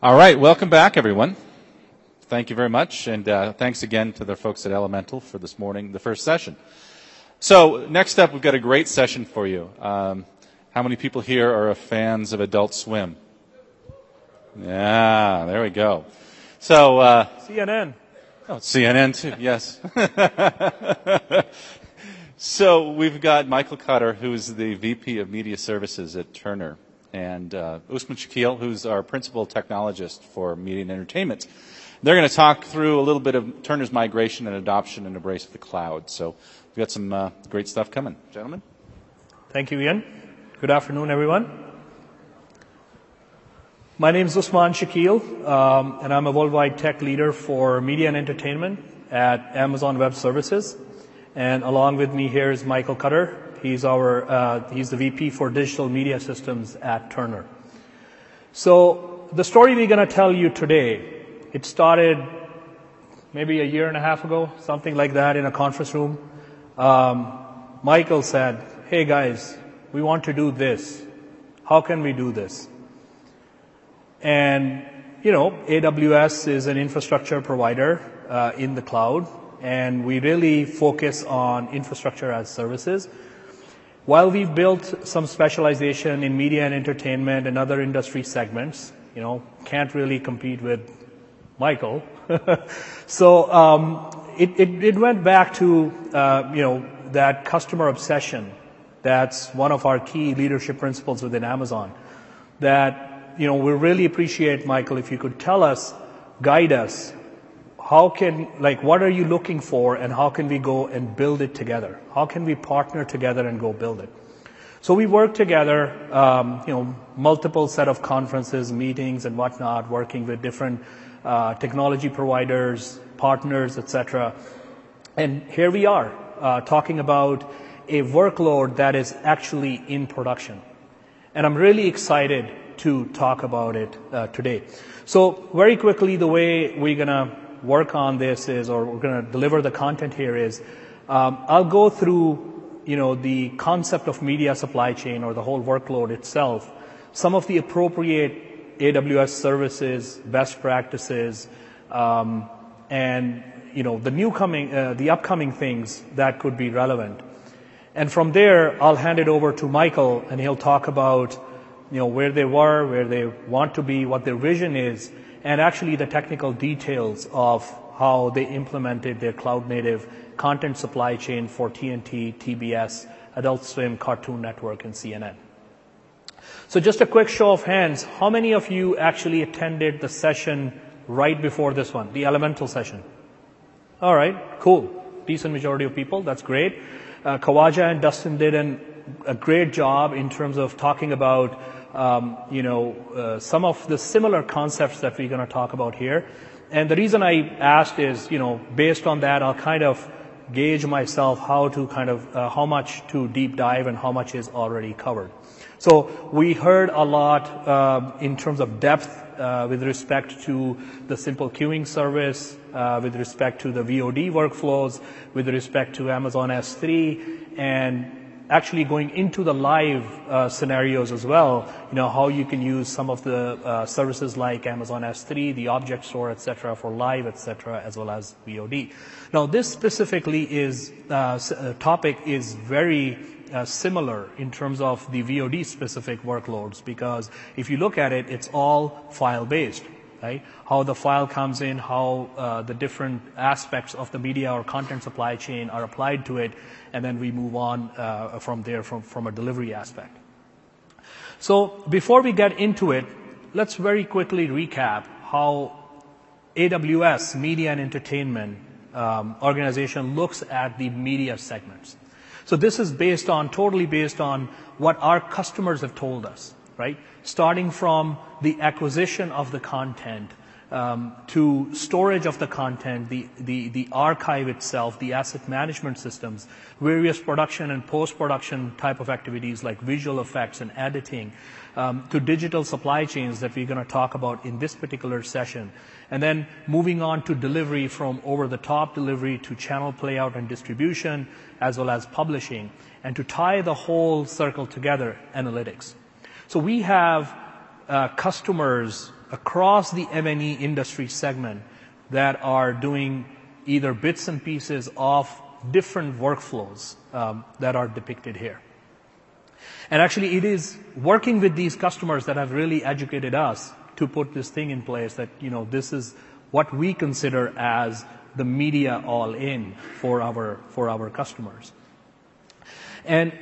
All right, welcome back, everyone. Thank you very much, and thanks again to the folks at Elemental for this morning, the first session. So next up, we've got a great session for you. How many people here are fans of Adult Swim? Yeah, there we go. So CNN. Oh, CNN too. Yes. So we've got Michael Cutter, who is the VP of Media Services at Turner, and Usman Shakeel, who's our principal technologist for media and entertainment. They're going to talk through a little bit of Turner's migration and adoption and embrace of the cloud. So we've got some great stuff coming. Gentlemen. Thank you, Ian. Good afternoon, everyone. My name is Usman Shakeel, and I'm a worldwide tech leader for media and entertainment at Amazon Web Services. And along with me here is Michael Cutter. He's he's the VP for Digital Media Systems at Turner. So the story we're going to tell you today, it started maybe a year and a half ago, something like that, in a conference room. Michael said, "Hey guys, we want to do this. How can we do this?" And, you know, AWS is an infrastructure provider in the cloud, and we really focus on infrastructure as services. While we've built some specialization in media and entertainment and other industry segments, you know, can't really compete with Michael. So it went back to, you know, that customer obsession. That's one of our key leadership principles within Amazon. That, you know, we really appreciate, Michael, if you could tell us, guide us, how can, like, what are you looking for, and how can we go and build it together? How can we partner together and go build it? So we worked together, you know, multiple set of conferences, meetings, and whatnot, working with different technology providers, partners, etc. And here we are talking about a workload that is actually in production, and I'm really excited to talk about it today. So very quickly, the way we're gonna work on this is, or we're going to deliver the content here is, I'll go through, you know, the concept of media supply chain or the whole workload itself, some of the appropriate AWS services, best practices, and, you know, the upcoming things that could be relevant. And from there, I'll hand it over to Michael, and he'll talk about, you know, where they were, where they want to be, what their vision is, and actually the technical details of how they implemented their cloud-native content supply chain for TNT, TBS, Adult Swim, Cartoon Network, and CNN. So just a quick show of hands, how many of you actually attended the session right before this one, the Elemental session? All right, cool. Decent majority of people, that's great. Kawaja and Dustin did a great job in terms of talking about you know, some of the similar concepts that we're going to talk about here. And the reason I asked is, you know, based on that, I'll kind of gauge myself how to kind of, how much to deep dive and how much is already covered. So we heard a lot in terms of depth with respect to the simple queuing service, with respect to the VOD workflows, with respect to Amazon S3, and actually going into the live scenarios as well, you know, how you can use some of the services like Amazon S3, the object store, etc., for live, etc., as well as VOD. Now, this specifically is, topic is very similar in terms of the VOD-specific workloads, because if you look at it, it's all file-based, right? How the file comes in, how the different aspects of the media or content supply chain are applied to it, and then we move on from there from a delivery aspect. So before we get into it, let's very quickly recap how AWS Media and Entertainment organization looks at the media segments. So this is based on, totally based on what our customers have told us, right? Starting from the acquisition of the content, to storage of the content, the archive itself, the asset management systems, various production and post-production type of activities like visual effects and editing, to digital supply chains that we're going to talk about in this particular session. And then moving on to delivery, from over-the-top delivery to channel playout and distribution, as well as publishing. And to tie the whole circle together, analytics. So we have customers across the M&E industry segment that are doing either bits and pieces of different workflows that are depicted here. And actually, it is working with these customers that have really educated us to put this thing in place that, you know, this is what we consider as the media all-in for our customers. And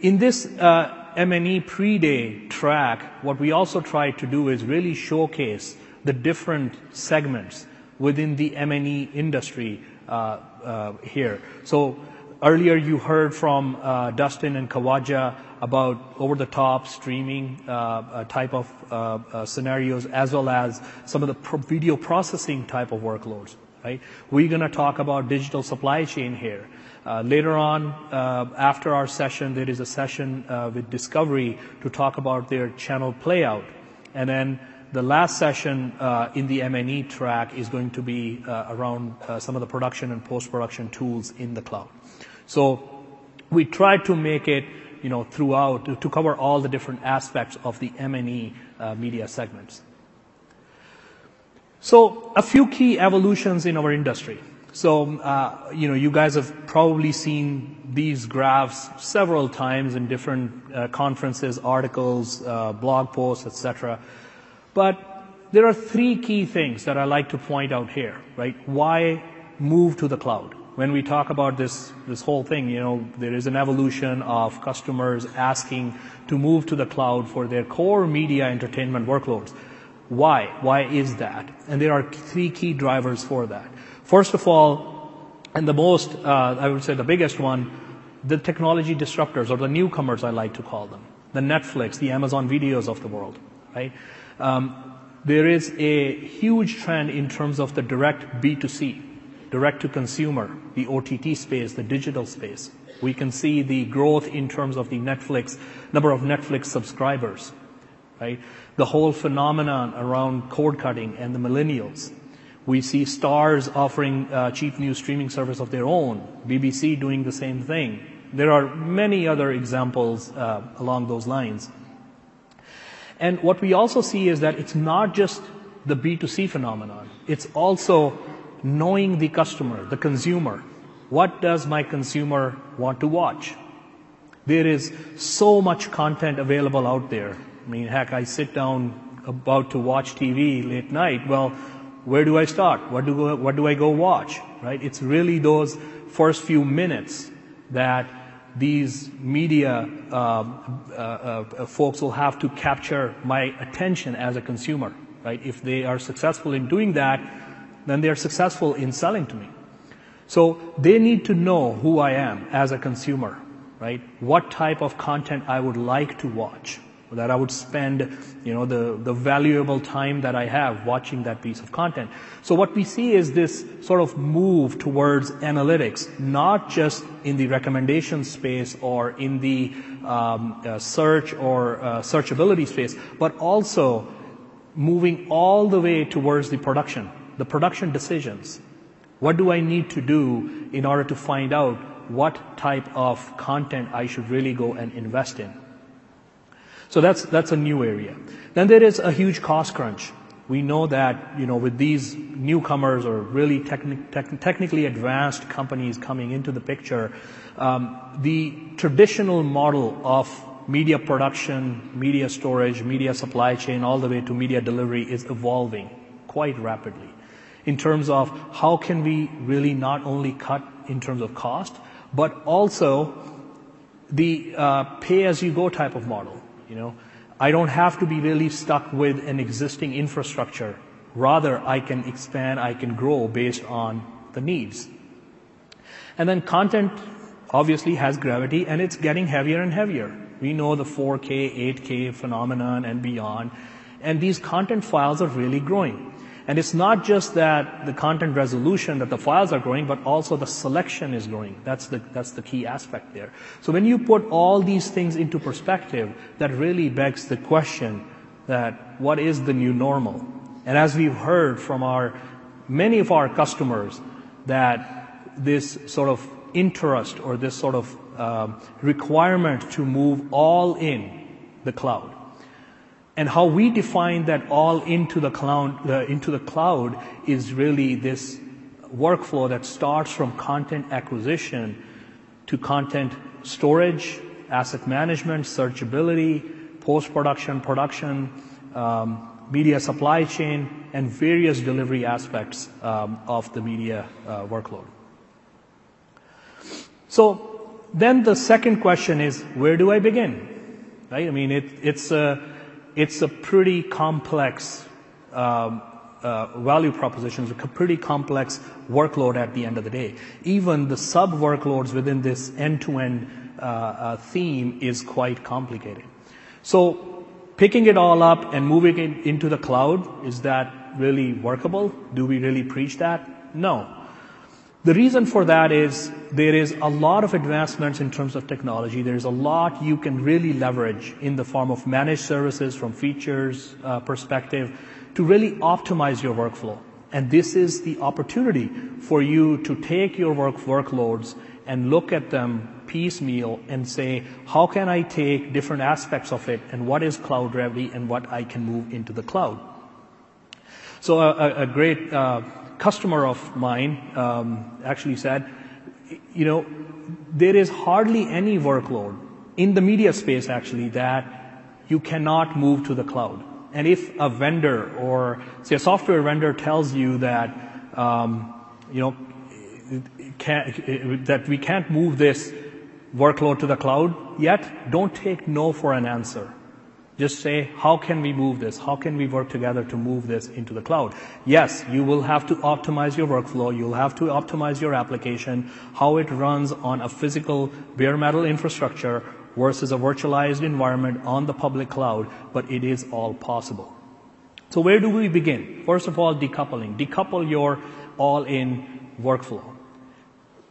in this M&E pre-day track, what we also try to do is really showcase the different segments within the M&E industry here. So earlier you heard from Dustin and Kawaja about over-the-top streaming type of scenarios, as well as some of the video processing type of workloads. Right? We're going to talk about digital supply chain here. Later on, after our session, there is a session with Discovery to talk about their channel playout. And then the last session in the M&E track is going to be around some of the production and post-production tools in the cloud. So we try to make it, you know, throughout to cover all the different aspects of the M&E media segments. So a few key evolutions in our industry. So, you know, you guys have probably seen these graphs several times in different conferences, articles, blog posts, etc. But there are three key things that I like to point out here, right? Why move to the cloud? When we talk about this whole thing, you know, there is an evolution of customers asking to move to the cloud for their core media entertainment workloads. Why? Why is that? And there are three key drivers for that. First of all, and the most, I would say the biggest one, the technology disruptors, or the newcomers I like to call them, the Netflix, the Amazon videos of the world, right? There is a huge trend in terms of the direct B2C, direct to consumer, the OTT space, the digital space. We can see the growth in terms of the Netflix, number of Netflix subscribers, right? The whole phenomenon around cord cutting and the millennials. We see Starz offering cheap new streaming service of their own, BBC doing the same thing. There are many other examples along those lines. And what we also see is that it's not just the B2C phenomenon. It's also knowing the customer, the consumer. What does my consumer want to watch? There is so much content available out there. I mean, heck, I sit down about to watch TV late night. Well, where do I start? What do I go watch? Right? It's really those first few minutes that these media folks will have to capture my attention as a consumer. Right? If they are successful in doing that, then they are successful in selling to me. So they need to know who I am as a consumer. Right? What type of content I would like to watch, that I would spend, you know, the valuable time that I have watching that piece of content. So what we see is this sort of move towards analytics, not just in the recommendation space or in the search or searchability space, but also moving all the way towards the production decisions. What do I need to do in order to find out what type of content I should really go and invest in? So that's a new area. Then there is a huge cost crunch. We know that, you know, with these newcomers or really technically advanced companies coming into the picture, the traditional model of media production, media storage, media supply chain, all the way to media delivery is evolving quite rapidly in terms of how can we really not only cut in terms of cost, but also the pay-as-you-go type of model. You know, I don't have to be really stuck with an existing infrastructure. Rather, I can expand, I can grow based on the needs. And then content obviously has gravity, and it's getting heavier and heavier. We know the 4K, 8K phenomenon and beyond. And these content files are really growing. And it's not just that the content resolution that the files are growing, but also the selection is growing. That's the key aspect there. So when you put all these things into perspective, that really begs the question that what is the new normal? And as we've heard from many of our customers, that this sort of interest or this sort of requirement to move all in the cloud And how we define that all into the cloud is really this workflow that starts from content acquisition to content storage, asset management, searchability, post-production, production, media supply chain, and various delivery aspects of the media workload. So then the second question is, where do I begin? Right? I mean, it's a pretty complex value proposition, a pretty complex workload at the end of the day. Even the sub-workloads within this end-to-end theme is quite complicated. So picking it all up and moving it into the cloud, is that really workable? Do we really preach that? No. The reason for that is there is a lot of advancements in terms of technology. There's a lot you can really leverage in the form of managed services from features perspective to really optimize your workflow. And this is the opportunity for you to take your workloads and look at them piecemeal and say, how can I take different aspects of it and what is cloud ready and what I can move into the cloud? So a great customer of mine actually said, you know, there is hardly any workload in the media space actually that you cannot move to the cloud. And if a vendor or say a software vendor tells you that you know that we can't move this workload to the cloud yet, don't take no for an answer. Just say, how can we move this? How can we work together to move this into the cloud? Yes, you will have to optimize your workflow. You'll have to optimize your application, how it runs on a physical bare metal infrastructure versus a virtualized environment on the public cloud, but it is all possible. So where do we begin? First of all, decoupling. Decouple your all-in workflow.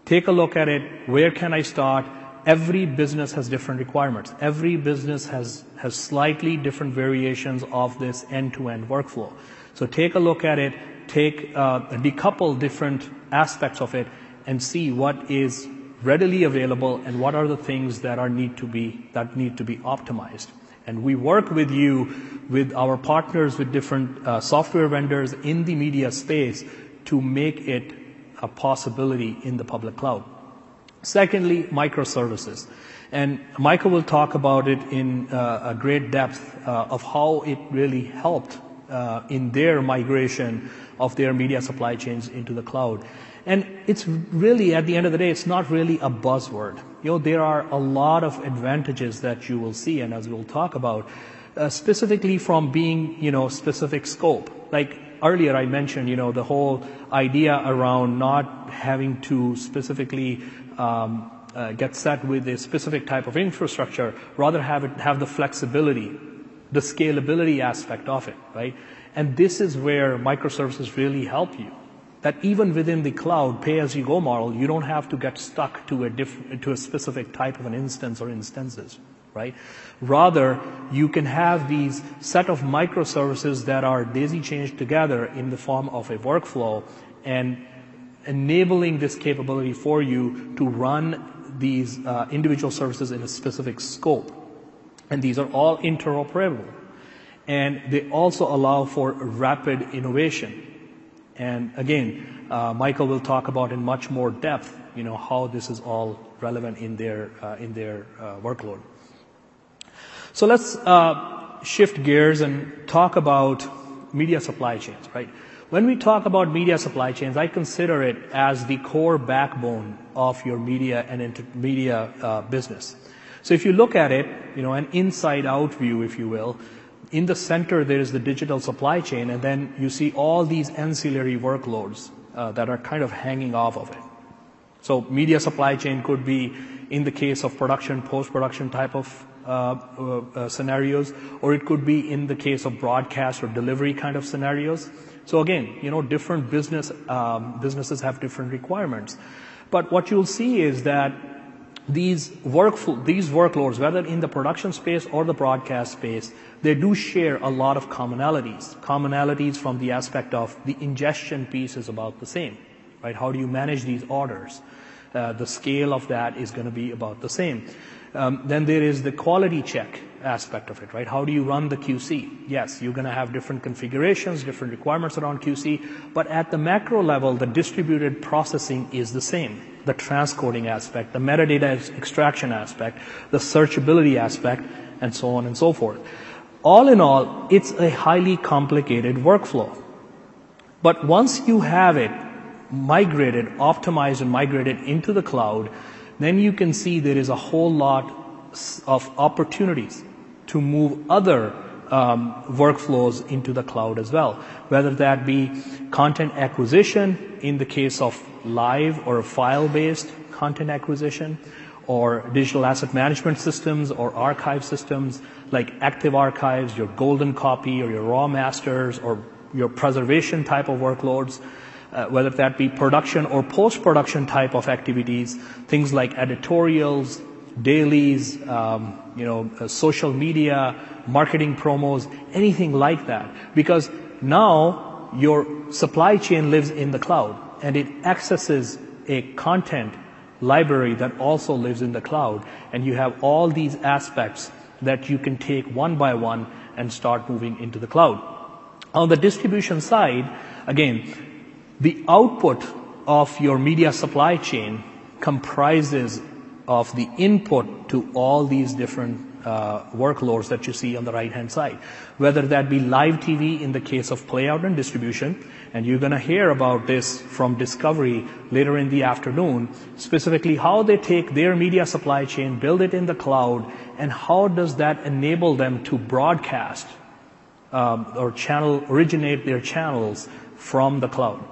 Take a look at it. Where can I start? Every business has different requirements. Every business has slightly different variations of this end-to-end workflow. So take a look at it. Decouple different aspects of it and see what is readily available and what are the things that need to be optimized. And we work with you, with our partners, with different software vendors in the media space to make it a possibility in the public cloud. Secondly, microservices. And Michael will talk about it in a great depth of how it really helped in their migration of their media supply chains into the cloud. And it's really, at the end of the day, it's not really a buzzword. You know, there are a lot of advantages that you will see, and as we'll talk about, specifically from being, you know, specific scope. Like earlier I mentioned, you know, the whole idea around not having to specifically get set with a specific type of infrastructure, rather have the flexibility, the scalability aspect of it, right? And this is where microservices really help you. That even within the cloud pay-as-you-go model, you don't have to get stuck to a specific type of an instance or instances, right? Rather, you can have these set of microservices that are daisy-chained together in the form of a workflow and enabling this capability for you to run these individual services in a specific scope. And these are all interoperable. And they also allow for rapid innovation. And again, Michael will talk about in much more depth, you know, how this is all relevant in their workload. So let's shift gears and talk about media supply chains, right? When we talk about media supply chains, I consider it as the core backbone of your media and media business. So if you look at it, you know, an inside-out view, if you will. In the center, there is the digital supply chain, and then you see all these ancillary workloads that are kind of hanging off of it. So media supply chain could be, in the case of production, post-production type of scenarios, or it could be in the case of broadcast or delivery kind of scenarios. So again, you know, different businesses have different requirements. But what you'll see is that these workloads, whether in the production space or the broadcast space, they do share a lot of commonalities. Commonalities from the aspect of the ingestion piece is about the same, right? How do you manage these orders? The scale of that is going to be about the same. Then there is the quality check aspect of it, right? How do you run the QC? Yes, you're going to have different configurations, different requirements around QC, but at the macro level, the distributed processing is the same. The transcoding aspect, the metadata extraction aspect, the searchability aspect, and so on and so forth. All in all, it's a highly complicated workflow. But once you have it migrated, optimized, and migrated into the cloud, then you can see there is a whole lot of opportunities to move other workflows into the cloud as well, whether that be content acquisition in the case of live or file-based content acquisition, or digital asset management systems or archive systems like Active Archives, your Golden Copy or your Raw Masters or your preservation type of workloads, whether that be production or post-production type of activities, things like editorials, dailies, social media, marketing promos, anything like that. Because now your supply chain lives in the cloud and it accesses a content library that also lives in the cloud. And you have all these aspects that you can take one by one and start moving into the cloud. On the distribution side, again, the output of your media supply chain comprises of the input to all these different workloads that you see on the right-hand side, whether that be live TV in the case of playout and distribution, and you're going to hear about this from Discovery later in the afternoon, specifically how they take their media supply chain, build it in the cloud, and how does that enable them to broadcast or originate their channels from the cloud.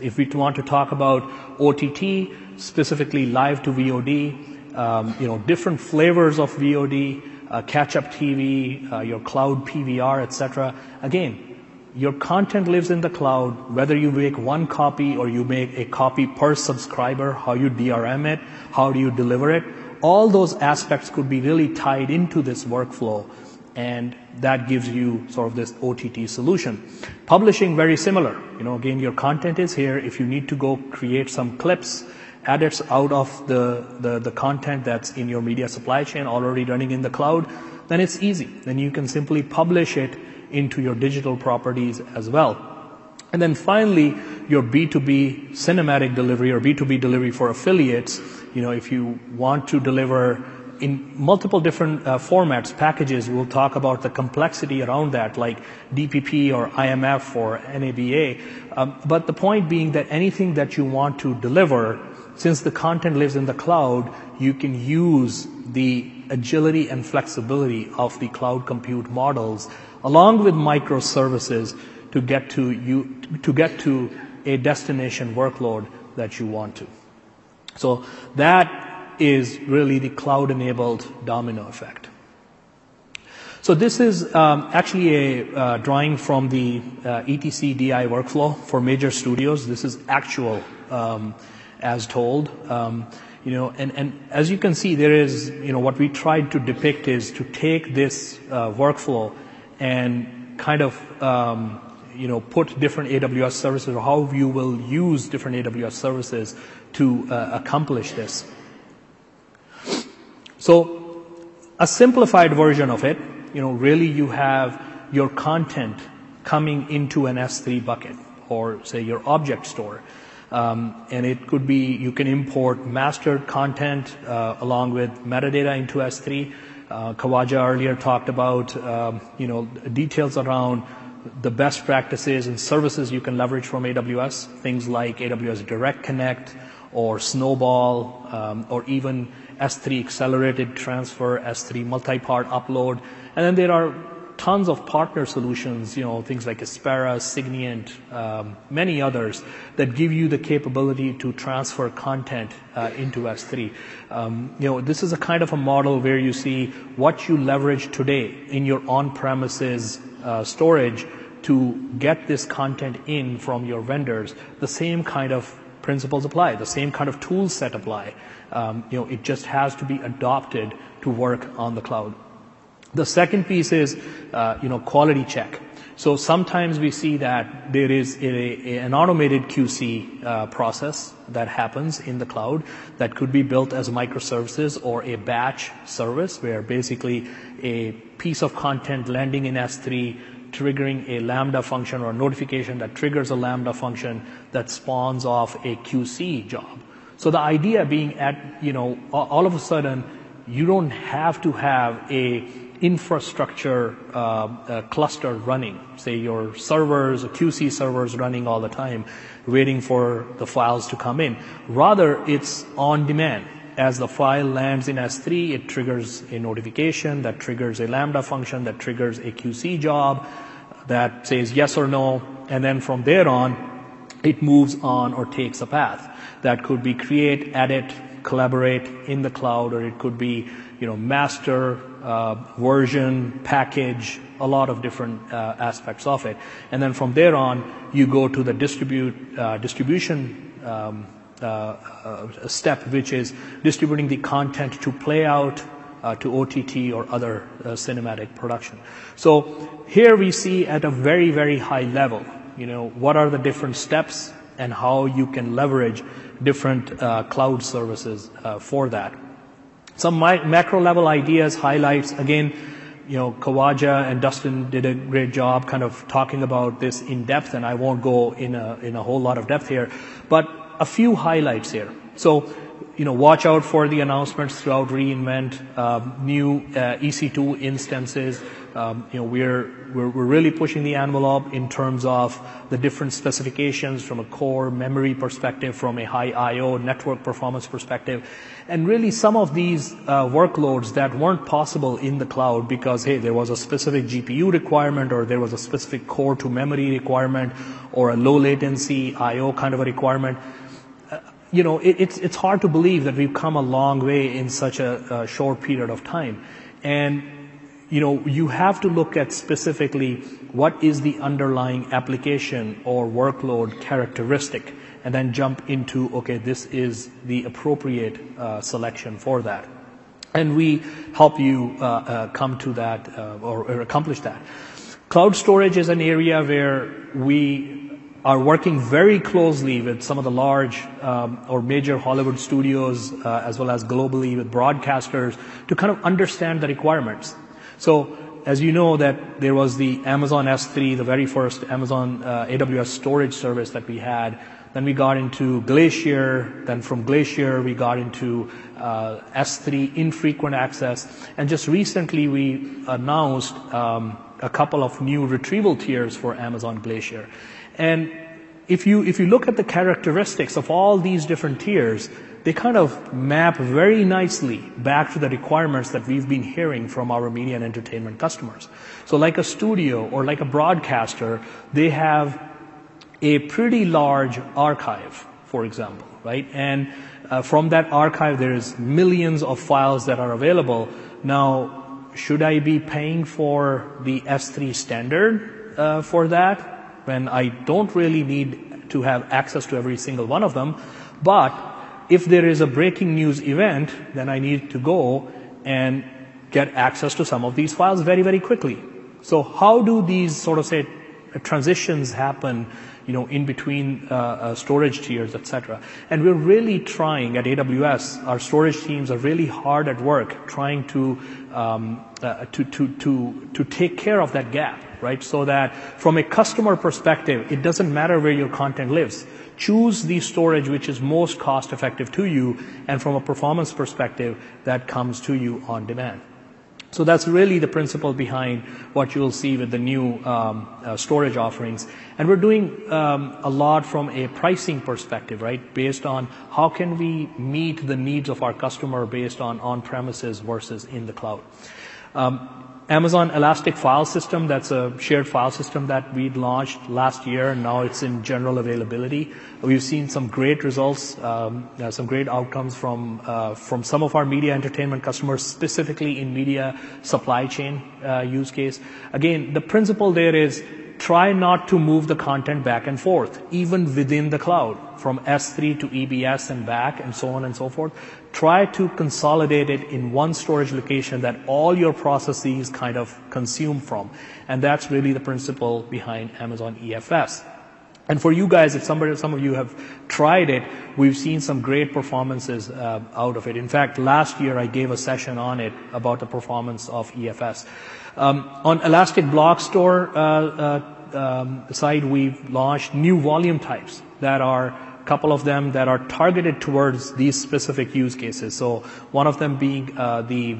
If we want to talk about OTT, specifically live to VOD, different flavors of VOD, catch-up TV, your cloud PVR, etc. Again, your content lives in the cloud, whether you make one copy or you make a copy per subscriber, how you DRM it, how do you deliver it. All those aspects could be really tied into this workflow, and that gives you sort of this OTT solution. Publishing, very similar. Again, your content is here. If you need to go create some clips, edits out of the content that's in your media supply chain already running in the cloud, then it's easy. Then you can simply publish it into your digital properties as well. And then finally, your B2B cinematic delivery or B2B delivery for affiliates. If you want to deliver in multiple different formats, packages, we'll talk about the complexity around that, like DPP or IMF or NABA. But the point being that anything that you want to deliver, since the content lives in the cloud, you can use the agility and flexibility of the cloud compute models, along with microservices, to get to a destination workload that you want to. So that is really the cloud-enabled domino effect. So this is actually a drawing from the ETC DI workflow for major studios. This is actual as told. And as you can see, there is, what we tried to depict is to take this workflow and kind of put different AWS services, or how you will use different AWS services to accomplish this. So a simplified version of it, really you have your content coming into an S3 bucket or say your object store. And it could be, you can import mastered content along with metadata into S3. Kawaja earlier talked about, details around the best practices and services you can leverage from AWS, things like AWS Direct Connect or Snowball, or even S3 accelerated transfer, S3 multi-part upload. And then there are tons of partner solutions, things like Aspera, Signient, many others that give you the capability to transfer content into S3. This is a kind of a model where you see what you leverage today in your on-premises storage to get this content in from your vendors. The same kind of principles apply, the same kind of tool set apply. It just has to be adopted to work on the cloud. The second piece is, quality check. So sometimes we see that there is an automated QC process that happens in the cloud that could be built as microservices or a batch service, where basically a piece of content landing in S3 triggering a Lambda function or a notification that triggers a Lambda function that spawns off a QC job. So the idea being at, you know, all of a sudden you don't have to have a infrastructure cluster running, say your servers, QC servers running all the time, waiting for the files to come in. Rather, it's on demand. As the file lands in S3, it triggers a notification that triggers a Lambda function that triggers a QC job that says yes or no, and then from there on, it moves on or takes a path. That could be create, edit, collaborate in the cloud, or it could be, you know, master, version, package, a lot of different aspects of it. And then from there on, you go to the distribution step, which is distributing the content to play out, to OTT or other cinematic production. So here we see at a very, very high level, you know, what are the different steps and how you can leverage different cloud services for that. Some macro level ideas, highlights. Again, you know, Kawaja and Dustin did a great job kind of talking about this in depth, and I won't go in a whole lot of depth here, but a few highlights here. So, you know, watch out for the announcements throughout reInvent, new EC2 instances. You know, we're really pushing the envelope in terms of the different specifications from a core memory perspective, from a high I/O network performance perspective, and really some of these workloads that weren't possible in the cloud because, hey, there was a specific GPU requirement, or there was a specific core to memory requirement, or a low latency I/O kind of a requirement. You know, it's hard to believe that we've come a long way in such a short period of time. And you know, you have to look at specifically what is the underlying application or workload characteristic, and then jump into, okay, this is the appropriate selection for that. And we help you come to that or accomplish that. Cloud storage is an area where we are working very closely with some of the large or major Hollywood studios, as well as globally with broadcasters, to kind of understand the requirements. So, as you know, that there was the Amazon S3, the very first Amazon AWS storage service that we had. Then we got into Glacier. Then from Glacier, we got into S3 infrequent access. And just recently, we announced a couple of new retrieval tiers for Amazon Glacier. And if you look at the characteristics of all these different tiers, they kind of map very nicely back to the requirements that we've been hearing from our media and entertainment customers. So like a studio or like a broadcaster, they have a pretty large archive, for example, right? And from that archive, there's millions of files that are available. Now, should I be paying for the S3 standard for that when I don't really need to have access to every single one of them? But if there is a breaking news event, then I need to go and get access to some of these files very, very quickly. So how do these sort of, say, transitions happen, you know, in between storage tiers, etc.? And we're really trying at AWS, our storage teams are really hard at work trying to take care of that gap, right? So that from a customer perspective, it doesn't matter where your content lives. Choose the storage which is most cost effective to you, and from a performance perspective, that comes to you on demand. So that's really the principle behind what you'll see with the new storage offerings. And we're doing a lot from a pricing perspective, right? Based on how can we meet the needs of our customer based on on-premises versus in the cloud. Amazon Elastic File System, that's a shared file system that we launched last year, and now it's in general availability. We've seen some great results, some great outcomes from some of our media entertainment customers, specifically in media supply chain use case. Again, the principle there is try not to move the content back and forth, even within the cloud. from S3 to EBS and back and so on and so forth. Try to consolidate it in one storage location that all your processes kind of consume from. And that's really the principle behind Amazon EFS. And for you guys, if some of you have tried it, we've seen some great performances out of it. In fact, last year I gave a session on it about the performance of EFS. On Elastic Block Store side, we've launched new volume types that are couple of them that are targeted towards these specific use cases. So one of them being the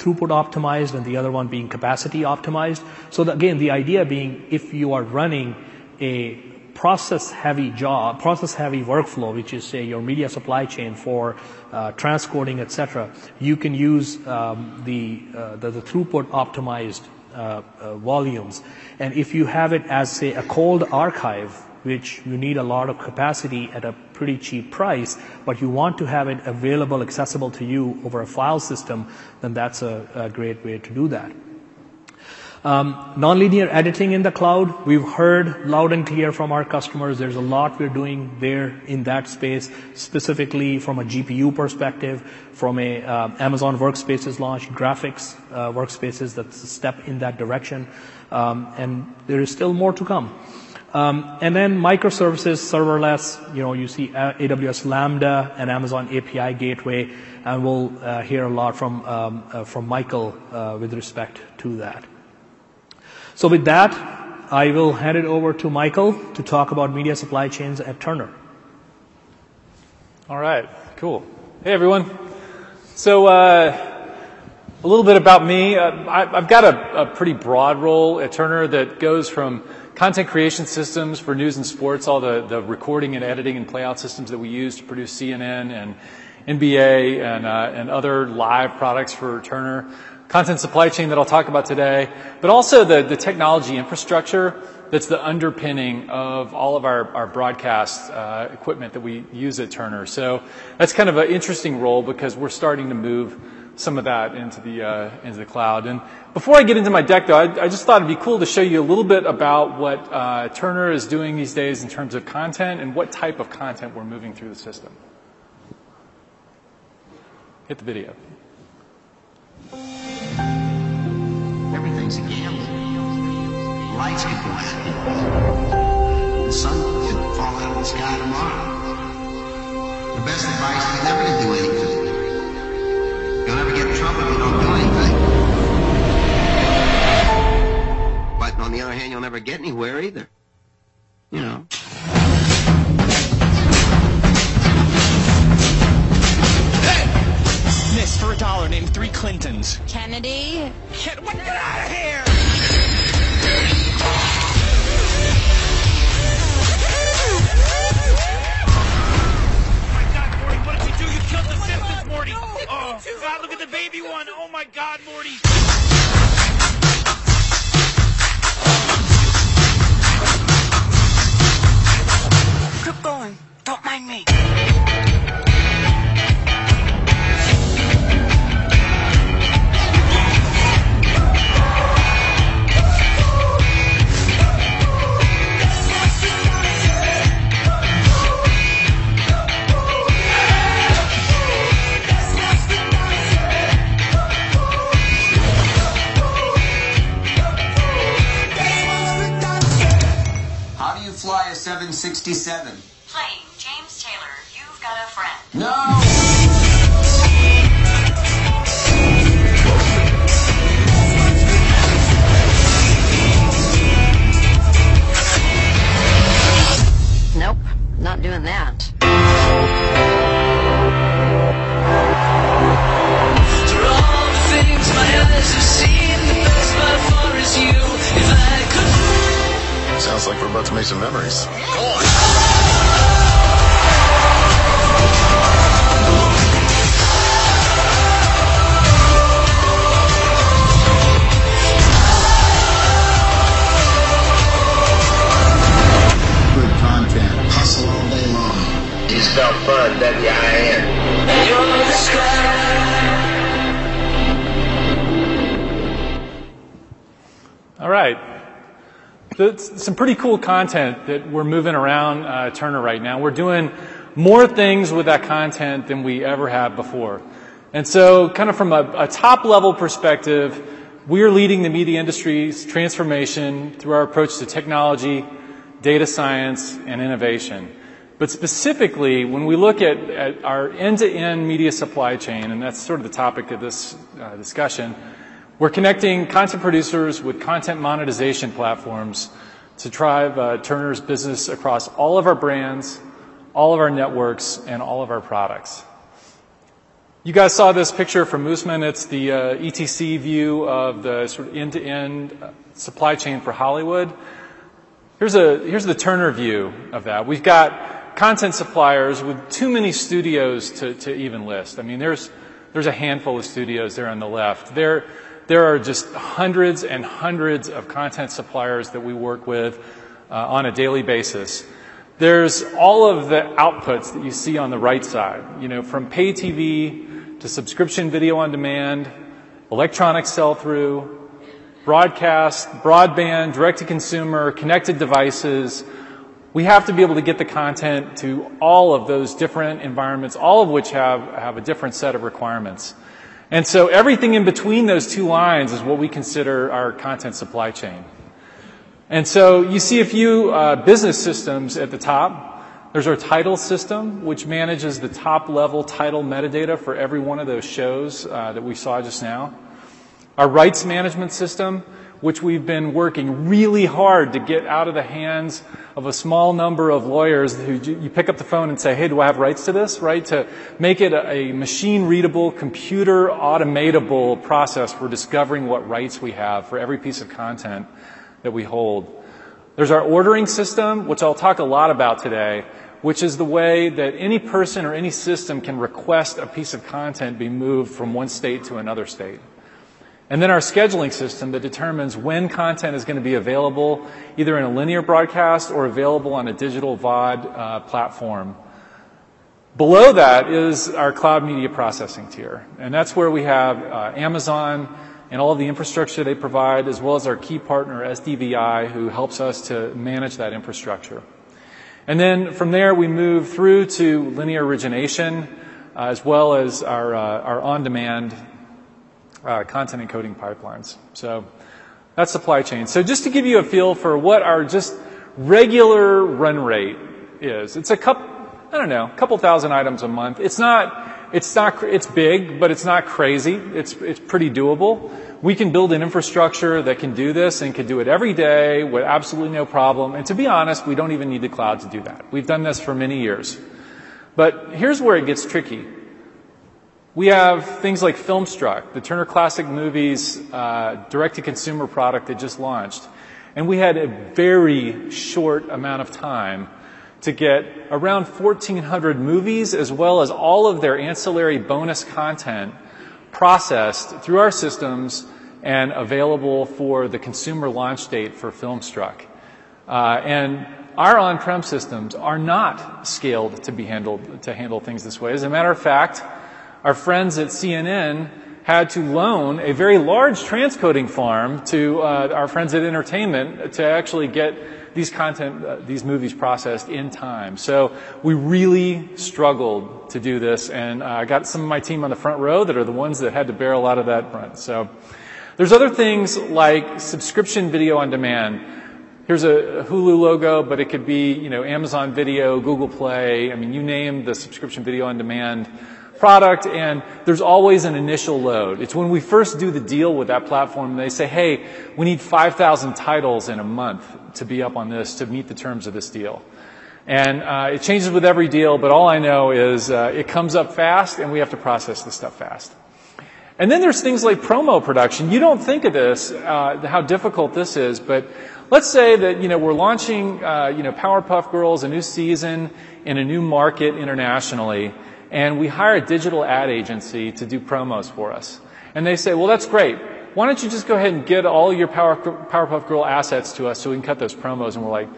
throughput optimized and the other one being capacity optimized. So the, again, the idea being if you are running a process-heavy job, process-heavy workflow, which is, say, your media supply chain for transcoding, etc., you can use the throughput optimized volumes. And if you have it as, say, a cold archive, which you need a lot of capacity at a pretty cheap price, but you want to have it available, accessible to you over a file system, then that's a great way to do that. Nonlinear editing in the cloud, we've heard loud and clear from our customers. There's a lot we're doing there in that space, specifically from a GPU perspective, from a Amazon Workspaces launch, graphics workspaces, that's a step in that direction. And there is still more to come. And then microservices, serverless, you know, you see AWS Lambda and Amazon API Gateway, and we'll hear a lot from Michael with respect to that. So with that, I will hand it over to Michael to talk about media supply chains at Turner. All right, cool. Hey, everyone. So a little bit about me. I've got a pretty broad role at Turner that goes from content creation systems for news and sports, all the recording and editing and playout systems that we use to produce CNN and NBA and other live products for Turner. Content supply chain that I'll talk about today, but also the technology infrastructure that's the underpinning of all of our broadcast equipment that we use at Turner. So that's kind of an interesting role because we're starting to move some of that into the cloud. And before I get into my deck, though, I just thought it'd be cool to show you a little bit about what Turner is doing these days in terms of content and what type of content we're moving through the system. Hit the video. Everything's a camera. Lights can go out. The sun can fall out of the sky tomorrow. The best advice is never to do anything. You'll never get in trouble if you don't do anything. But on the other hand, you'll never get anywhere either. You know. Hey! Miss for $1, name 3 Clintons. Kennedy. Get out of here! My God, Morty, what did you do? You killed the Simpsons, Morty! No. Oh, God, look at the baby one. Oh, my God, Morty. Keep going. Don't mind me. Fly a 767. Playing James Taylor, You've Got a Friend. No! Nope, not doing that. Through all the things my eyes have seen, the best by far is you. If I could. Sounds like we're about to make some memories. Go on. Good content. Hustle all day long. You spell fun, W-I-N. You're the sky. All right. That's some pretty cool content that we're moving around Turner right now. We're doing more things with that content than we ever have before. And so kind of from a top-level perspective, we are leading the media industry's transformation through our approach to technology, data science, and innovation. But specifically, when we look at our end-to-end media supply chain, and that's sort of the topic of this discussion, we're connecting content producers with content monetization platforms to drive Turner's business across all of our brands, all of our networks, and all of our products. You guys saw this picture from Usman. It's the ETC view of the sort of end-to-end supply chain for Hollywood. Here's the Turner view of that. We've got content suppliers with too many studios to even list. I mean, there's a handful of studios there on the left. There are just hundreds and hundreds of content suppliers that we work with on a daily basis. There's all of the outputs that you see on the right side, you know, from pay TV to subscription video on demand, electronic sell-through, broadcast, broadband, direct-to-consumer, connected devices. We have to be able to get the content to all of those different environments, all of which have a different set of requirements. And so everything in between those two lines is what we consider our content supply chain. And so you see a few business systems at the top. There's our title system, which manages the top-level title metadata for every one of those shows that we saw just now. Our rights management system, which we've been working really hard to get out of the hands of a small number of lawyers who you pick up the phone and say, hey, do I have rights to this, right? To make it a machine-readable, computer-automatable process for discovering what rights we have for every piece of content that we hold. There's our ordering system, which I'll talk a lot about today, which is the way that any person or any system can request a piece of content be moved from one state to another state. And then our scheduling system that determines when content is going to be available, either in a linear broadcast or available on a digital VOD platform. Below that is our cloud media processing tier. And that's where we have Amazon and all of the infrastructure they provide, as well as our key partner, SDVI, who helps us to manage that infrastructure. And then from there, we move through to linear origination, as well as our on-demand content encoding pipelines. So that's supply chain. So just to give you a feel for what our just regular run rate is, it's a couple thousand items a month. It's big, but it's not crazy. It's pretty doable. We can build an infrastructure that can do this and can do it every day with absolutely no problem. And to be honest, we don't even need the cloud to do that. We've done this for many years. But here's where it gets tricky. We have things like Filmstruck, the Turner Classic Movies direct-to-consumer product that just launched. And we had a very short amount of time to get around 1,400 movies, as well as all of their ancillary bonus content, processed through our systems and available for the consumer launch date for Filmstruck. And our on-prem systems are not scaled to handle things this way. As a matter of fact, our friends at CNN had to loan a very large transcoding farm to our friends at Entertainment to actually get these movies processed in time. So we really struggled to do this, and I got some of my team on the front row that are the ones that had to bear a lot of that brunt. So there's other things like subscription video on demand. Here's a Hulu logo, but it could be, you know, Amazon Video, Google Play. I mean, you name the subscription video on demand product, and there's always an initial load. It's when we first do the deal with that platform, they say, hey, we need 5,000 titles in a month to be up on this, to meet the terms of this deal. And it changes with every deal, but all I know is it comes up fast, and we have to process this stuff fast. And then there's things like promo production. You don't think of this, how difficult this is, but let's say that, you know, we're launching, you know, Powerpuff Girls, a new season in a new market internationally, and we hire a digital ad agency to do promos for us. And they say, well, that's great. Why don't you just go ahead and get all your Powerpuff Girl assets to us so we can cut those promos? And we're like,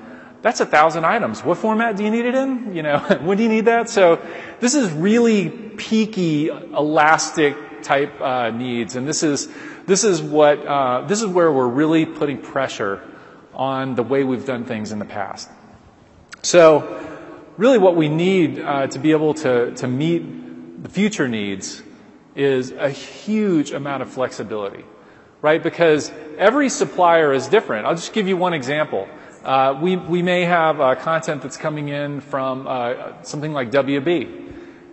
that's 1,000 items. What format do you need it in? You know, when do you need that? So this is really peaky, elastic type needs. And this is where we're really putting pressure on the way we've done things in the past. So really what we need to be able to meet the future needs is a huge amount of flexibility, right? Because every supplier is different. I'll just give you one example. We may have content that's coming in from something like WB.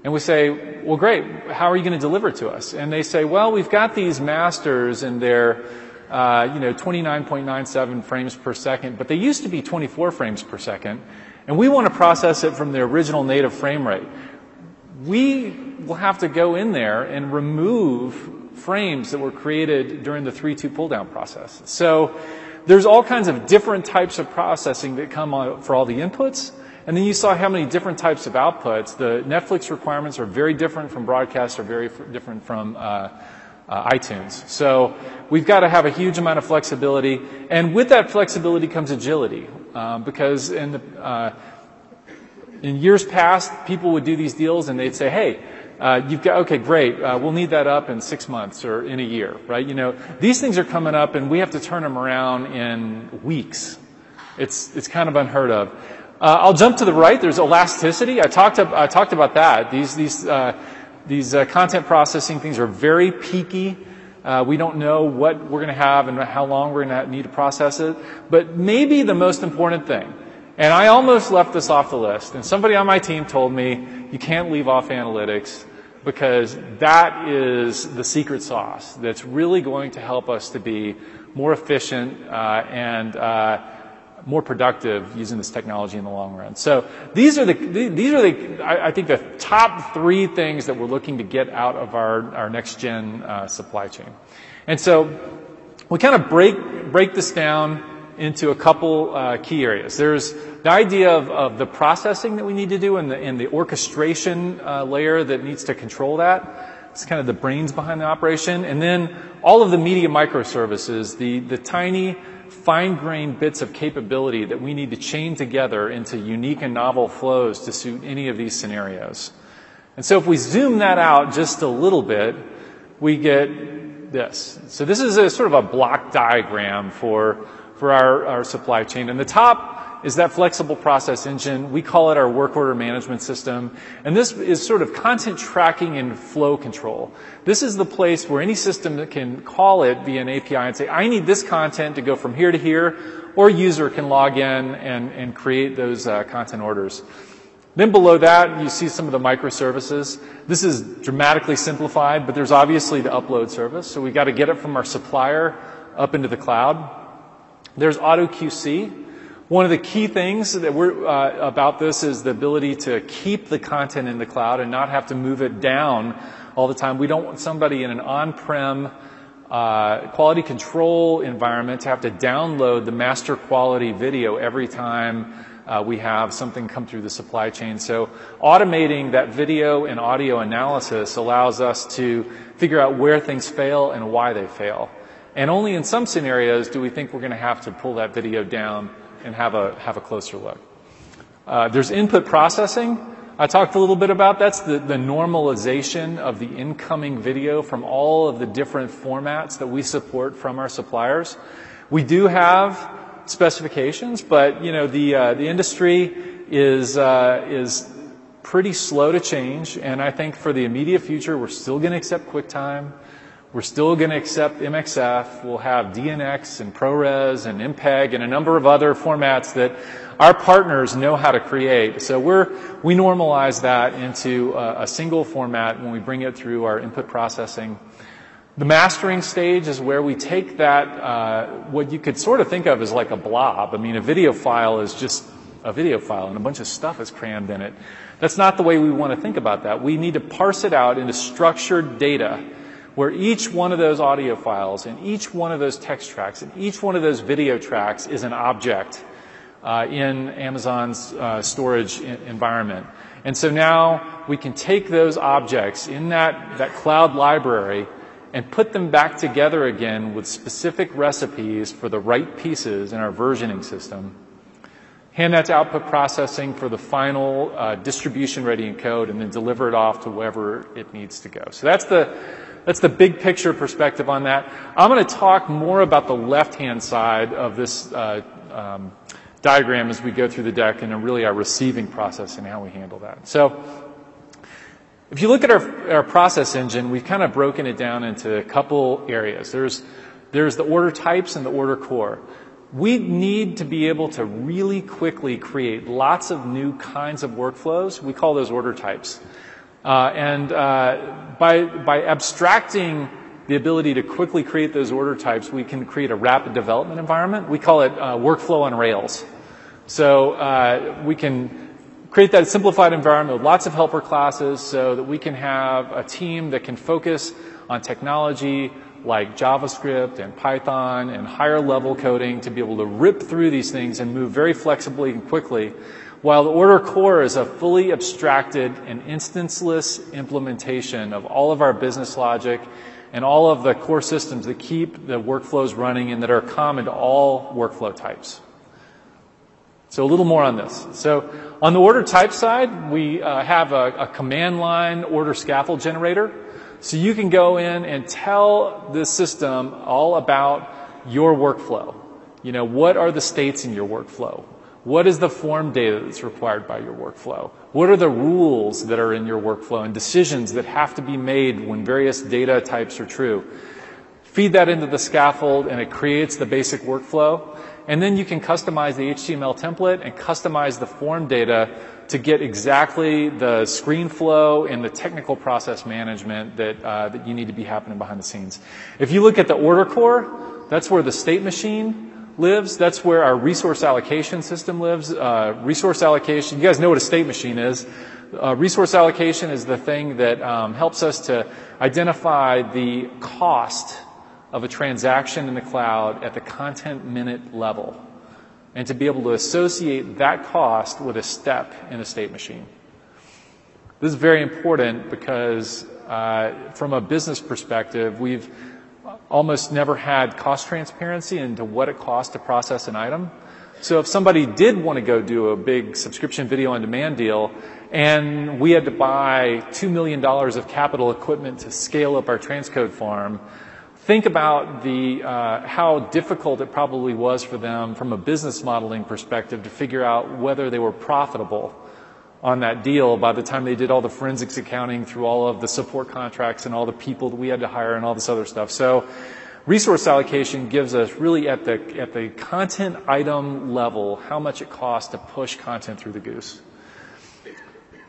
And we say, well, great, how are you going to deliver it to us? And they say, well, we've got these masters and they're, 29.97 frames per second, but they used to be 24 frames per second, and we want to process it from the original native frame rate. We will have to go in there and remove frames that were created during the 3.2 pull-down process. So there's all kinds of different types of processing that come on for all the inputs. And then you saw how many different types of outputs. The Netflix requirements are very different from broadcast, are very different from iTunes. So we've got to have a huge amount of flexibility. And with that flexibility comes agility. Because in years past, people would do these deals and they'd say, hey, you've got, okay, great, we'll need that up in 6 months or in a year, right? You know, these things are coming up and we have to turn them around in weeks. It's kind of unheard of. I'll jump to the right. There's elasticity. I talked about that. These content processing things are very peaky. We don't know what we're going to have and how long we're going to need to process it. But maybe the most important thing, and I almost left this off the list, and somebody on my team told me, you can't leave off analytics because that is the secret sauce that's really going to help us to be more efficient and more productive using this technology in the long run. So these are the I think the top three things that we're looking to get out of our next gen supply chain. And so we kind of break this down into a couple key areas. There's the idea of the processing that we need to do and the orchestration layer that needs to control that. It's kind of the brains behind the operation. And then all of the media microservices, the tiny fine-grained bits of capability that we need to chain together into unique and novel flows to suit any of these scenarios. And so if we zoom that out just a little bit, we get this. So this is a sort of a block diagram for our supply chain. And the top is that flexible process engine. We call it our work order management system. And this is sort of content tracking and flow control. This is the place where any system that can call it via an API and say, I need this content to go from here to here, or a user can log in and create those content orders. Then below that, you see some of the microservices. This is dramatically simplified, but there's obviously the upload service. So we've got to get it from our supplier up into the cloud. There's auto QC. One of the key things that we're about this is the ability to keep the content in the cloud and not have to move it down all the time. We don't want somebody in an on-prem quality control environment to have to download the master quality video every time we have something come through the supply chain. So automating that video and audio analysis allows us to figure out where things fail and why they fail. And only in some scenarios do we think we're going to have to pull that video down and have a closer look. There's input processing. I talked a little bit about that's the normalization of the incoming video from all of the different formats that we support from our suppliers. We do have specifications, but you know the industry is pretty slow to change. And I think for the immediate future, we're still going to accept QuickTime. We're still going to accept MXF. We'll have DNX and ProRes and MPEG and a number of other formats that our partners know how to create. So we normalize that into a single format when we bring it through our input processing. The mastering stage is where we take that, what you could sort of think of as like a blob. I mean, a video file is just a video file and a bunch of stuff is crammed in it. That's not the way we want to think about that. We need to parse it out into structured data, where each one of those audio files and each one of those text tracks and each one of those video tracks is an object in Amazon's storage environment. And so now we can take those objects in that cloud library and put them back together again with specific recipes for the right pieces in our versioning system. Hand that to output processing for the final distribution ready in code and then deliver it off to wherever it needs to go. So that's the big picture perspective on that. I'm going to talk more about the left-hand side of this diagram as we go through the deck, and really our receiving process and how we handle that. So if you look at our process engine, we've kind of broken it down into a couple areas. There's the order types and the order core. We need to be able to really quickly create lots of new kinds of workflows. We call those order types. By abstracting the ability to quickly create those order types, we can create a rapid development environment. We call it workflow on Rails. So we can create that simplified environment with lots of helper classes so that we can have a team that can focus on technology like JavaScript and Python and higher level coding to be able to rip through these things and move very flexibly and quickly, while the order core is a fully abstracted and instanceless implementation of all of our business logic and all of the core systems that keep the workflows running and that are common to all workflow types. So a little more on this. So on the order type side, we have a command line order scaffold generator. So you can go in and tell the system all about your workflow. You know, what are the states in your workflow? What is the form data that's required by your workflow? What are the rules that are in your workflow and decisions that have to be made when various data types are true? Feed that into the scaffold and it creates the basic workflow. And then you can customize the HTML template and customize the form data to get exactly the screen flow and the technical process management that you need to be happening behind the scenes. If you look at the order core, that's where the state machine lives. That's where our resource allocation system lives. Resource allocation, you guys know what a state machine is. Resource allocation is the thing that helps us to identify the cost of a transaction in the cloud at the content minute level and to be able to associate that cost with a step in a state machine. This is very important because from a business perspective, we've almost never had cost transparency into what it costs to process an item. So if somebody did want to go do a big subscription video on demand deal and we had to buy $2 million of capital equipment to scale up our transcode farm, think about how difficult it probably was for them from a business modeling perspective to figure out whether they were profitable on that deal by the time they did all the forensics accounting through all of the support contracts and all the people that we had to hire and all this other stuff. So resource allocation gives us really at the content item level how much it costs to push content through the goose.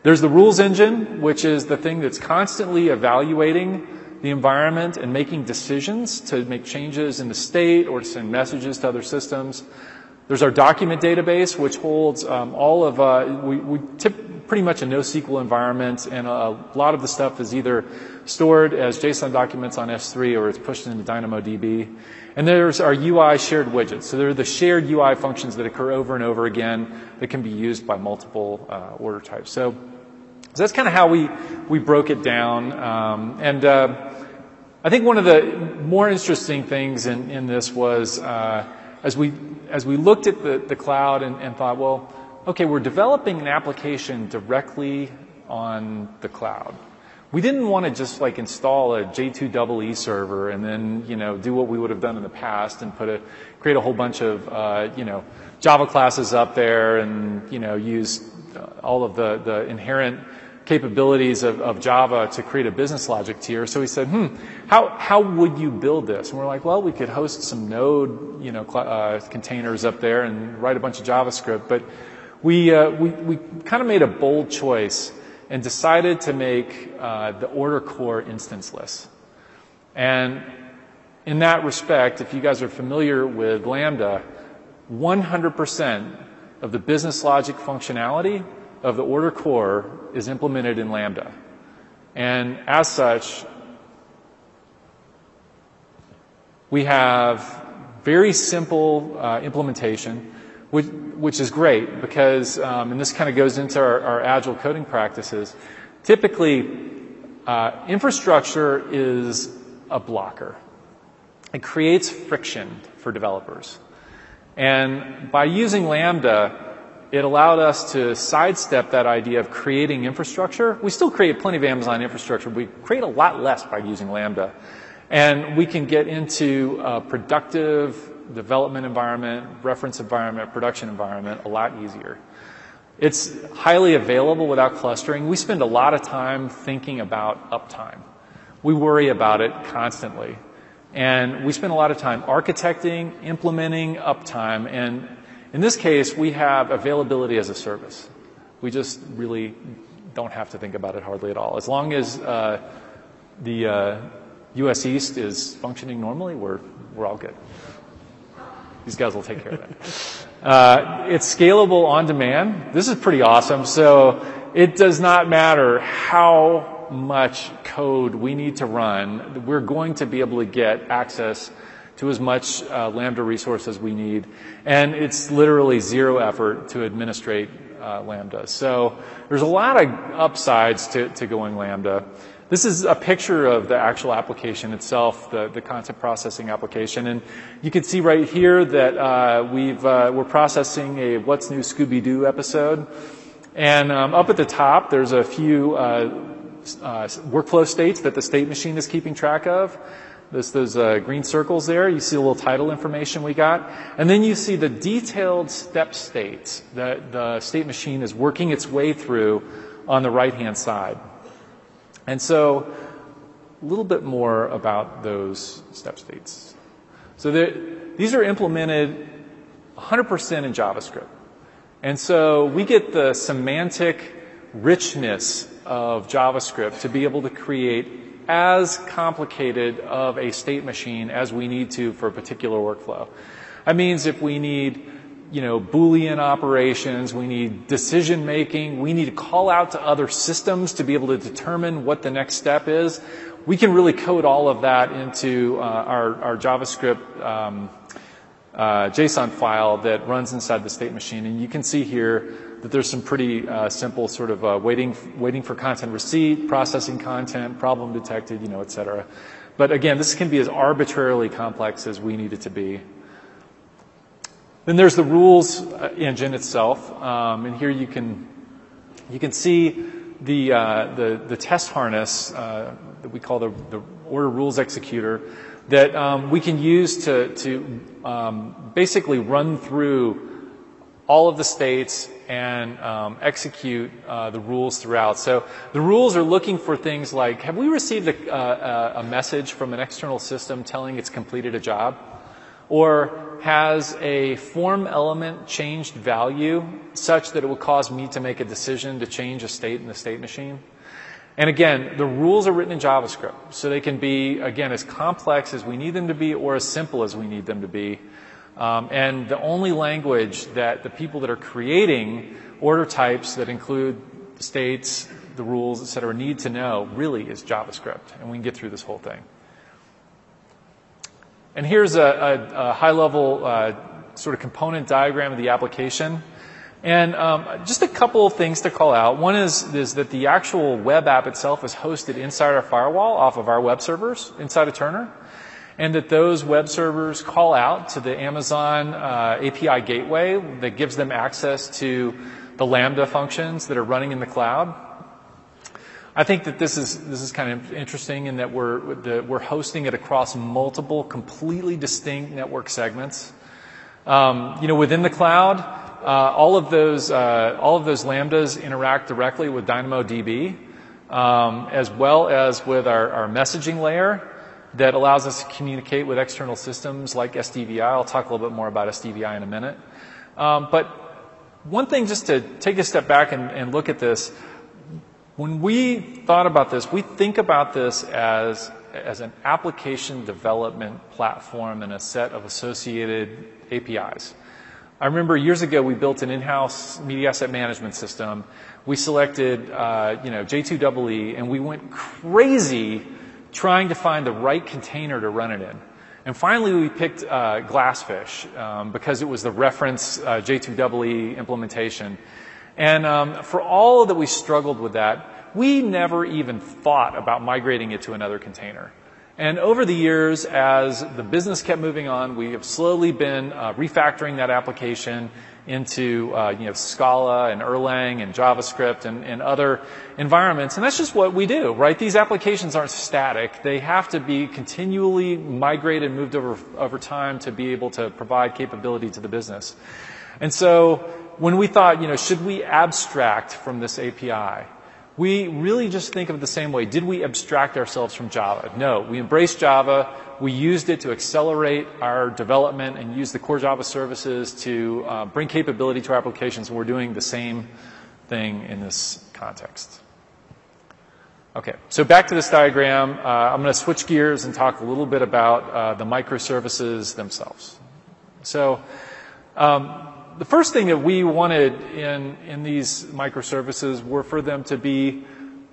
There's the rules engine, which is the thing that's constantly evaluating the environment and making decisions to make changes in the state or to send messages to other systems. There's our document database, which holds all of we tip pretty much a NoSQL environment, and a lot of the stuff is either stored as JSON documents on S3 or it's pushed into DynamoDB. And there's our UI shared widgets. So they're the shared UI functions that occur over and over again that can be used by multiple order types. So that's kind of how we broke it down. I think one of the more interesting things in this was as we looked at the cloud and thought, well, okay, we're developing an application directly on the cloud. We didn't want to just like install a J2EE server and then, you know, do what we would have done in the past and create a whole bunch of, Java classes up there and, you know, use all of the inherent capabilities of Java to create a business logic tier. So we said, how would you build this? And we're like, well, we could host some Node, containers up there and write a bunch of JavaScript. But we kind of made a bold choice and decided to make the order core instanceless. And in that respect, if you guys are familiar with Lambda, 100% of the business logic functionality of the order core is implemented in Lambda. And as such, we have very simple implementation, which is great because, and this kind of goes into our agile coding practices, typically infrastructure is a blocker. It creates friction for developers. And by using Lambda, it allowed us to sidestep that idea of creating infrastructure. We still create plenty of Amazon infrastructure, but we create a lot less by using Lambda. And we can get into a productive development environment, reference environment, production environment a lot easier. It's highly available without clustering. We spend a lot of time thinking about uptime. We worry about it constantly. And we spend a lot of time architecting, implementing uptime. And in this case, we have availability as a service. We just really don't have to think about it hardly at all. As long as the US East is functioning normally, we're all good. These guys will take care of that. It's scalable on demand. This is pretty awesome. So it does not matter how much code we need to run. We're going to be able to get access to as much Lambda resource as we need. And it's literally zero effort to administrate Lambda. So there's a lot of upsides to going Lambda. This is a picture of the actual application itself, the content processing application. And you can see right here that we're processing a What's New Scooby-Doo episode. And up at the top, there's a few workflow states that the state machine is keeping track of. Those green circles there, you see a little title information we got. And then you see the detailed step states that the state machine is working its way through on the right-hand side. And so a little bit more about those step states. So these are implemented 100% in JavaScript. And so we get the semantic richness of JavaScript to be able to create as complicated of a state machine as we need to for a particular workflow. That means if we need, Boolean operations, we need decision making, we need to call out to other systems to be able to determine what the next step is, we can really code all of that into our JavaScript JSON file that runs inside the state machine. And you can see here that there's some pretty simple sort of waiting for content receipt, processing content, problem detected, et cetera. But again, this can be as arbitrarily complex as we need it to be. Then there's the rules engine itself, and here you can see the test harness that we call the order rules executor that we can use to basically run through all of the states and execute the rules throughout. So the rules are looking for things like, have we received a message from an external system telling it's completed a job? Or has a form element changed value such that it will cause me to make a decision to change a state in the state machine? And again, the rules are written in JavaScript, so they can be, again, as complex as we need them to be or as simple as we need them to be. And the only language that the people that are creating order types that include states, the rules, et cetera, need to know really is JavaScript, and we can get through this whole thing. And here's a high-level sort of component diagram of the application. And just a couple of things to call out. One is that the actual web app itself is hosted inside our firewall off of our web servers inside of Turner, and that those web servers call out to the Amazon API Gateway that gives them access to the Lambda functions that are running in the cloud. I think that this is kind of interesting in that we're hosting it across multiple completely distinct network segments. Within the cloud, all of those Lambdas interact directly with DynamoDB, as well as with our messaging layer that allows us to communicate with external systems like SDVI. I'll talk a little bit more about SDVI in a minute. But one thing, just to take a step back and look at this. When we thought about this, we think about this as an application development platform and a set of associated APIs. I remember years ago we built an in-house media asset management system. We selected J2EE, and we went crazy trying to find the right container to run it in. And finally we picked Glassfish because it was the reference J2EE implementation. And for all that we struggled with that, we never even thought about migrating it to another container. And over the years, as the business kept moving on, we have slowly been refactoring that application into Scala and Erlang and JavaScript and other environments. And that's just what we do, right? These applications aren't static. They have to be continually migrated and moved over time to be able to provide capability to the business. And so when we thought, should we abstract from this API? We really just think of it the same way. Did we abstract ourselves from Java? No, we embraced Java. We used it to accelerate our development and use the core Java services to bring capability to our applications. And we're doing the same thing in this context. Okay, so back to this diagram. I'm going to switch gears and talk a little bit about the microservices themselves. So the first thing that we wanted in these microservices were for them to be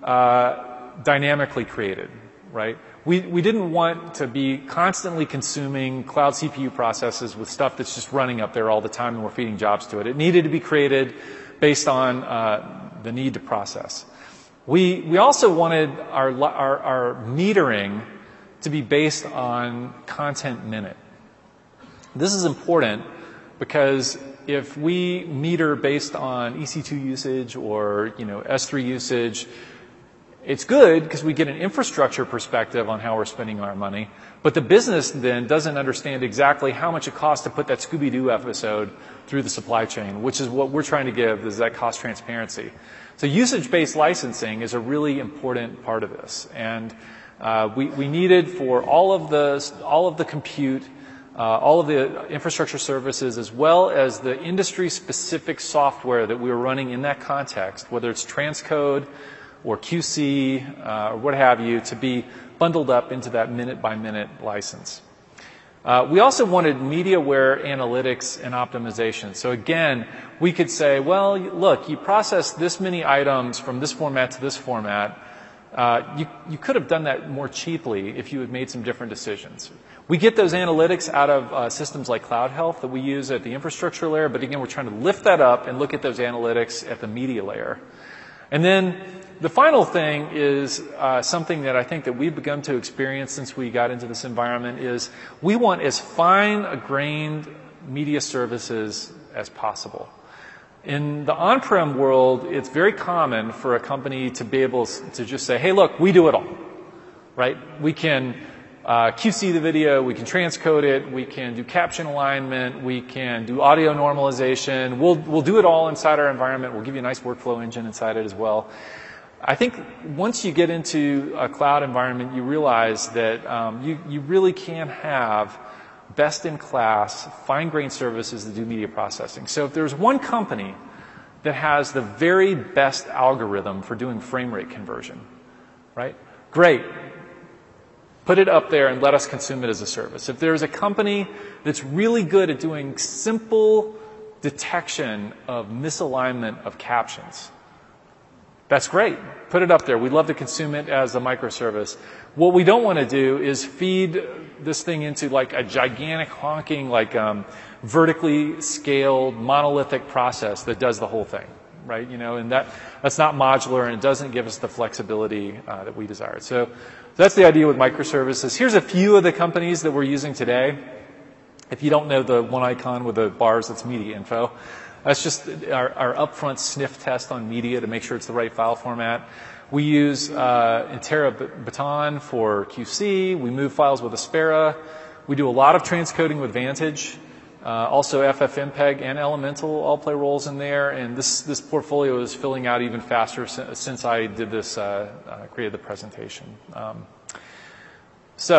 dynamically created, right? We didn't want to be constantly consuming cloud CPU processes with stuff that's just running up there all the time and we're feeding jobs to it. It needed to be created based on the need to process. We also wanted our metering to be based on content minute. This is important because if we meter based on EC2 usage or, S3 usage, it's good because we get an infrastructure perspective on how we're spending our money. But the business then doesn't understand exactly how much it costs to put that Scooby-Doo episode through the supply chain, which is what we're trying to give, is that cost transparency. So usage-based licensing is a really important part of this. And we needed for all of the compute, all of the infrastructure services, as well as the industry-specific software that we were running in that context, whether it's transcode or QC or what have you, to be bundled up into that minute-by-minute license. We also wanted media-aware analytics and optimization. So again, we could say, well, look, you processed this many items from this format to this format. You could have done that more cheaply if you had made some different decisions. We get those analytics out of systems like Cloud Health that we use at the infrastructure layer, but again, we're trying to lift that up and look at those analytics at the media layer. And then the final thing is something that I think that we've begun to experience since we got into this environment is we want as fine-grained media services as possible. In the on-prem world, it's very common for a company to be able to just say, hey, look, we do it all, right? We can QC the video, we can transcode it, we can do caption alignment, we can do audio normalization. We'll do it all inside our environment. We'll give you a nice workflow engine inside it as well. I think once you get into a cloud environment, you realize that you really can have best-in-class, fine-grained services that do media processing. So if there's one company that has the very best algorithm for doing frame rate conversion, right? Great. Put it up there and let us consume it as a service. If there's a company that's really good at doing simple detection of misalignment of captions, that's great. Put it up there. We'd love to consume it as a microservice. What we don't want to do is feed this thing into like a gigantic honking, like vertically scaled monolithic process that does the whole thing, right? And that's not modular and it doesn't give us the flexibility that we desired. So that's the idea with microservices. Here's a few of the companies that we're using today. If you don't know the one icon with the bars, that's MediaInfo. That's just our upfront sniff test on media to make sure it's the right file format. We use Intera Baton for QC. We move files with Aspera. We do a lot of transcoding with Vantage. Also FFmpeg and Elemental all play roles in there. And this portfolio is filling out even faster since I did this, created the presentation. Here's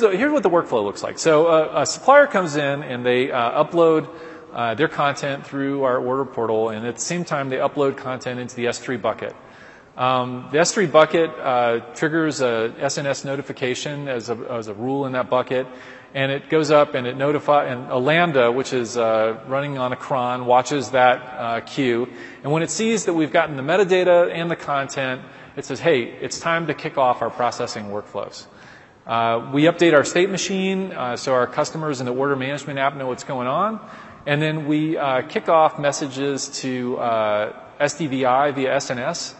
what the workflow looks like. So a supplier comes in and they upload their content through our order portal, and at the same time they upload content into the S3 bucket. The S3 bucket triggers a SNS notification as a rule in that bucket, and it goes up and it notifies, and a Lambda, which is running on a cron, watches that queue, and when it sees that we've gotten the metadata and the content, it says, hey, it's time to kick off our processing workflows. We update our state machine so our customers in the order management app know what's going on. And then we kick off messages to SDVI via SNS,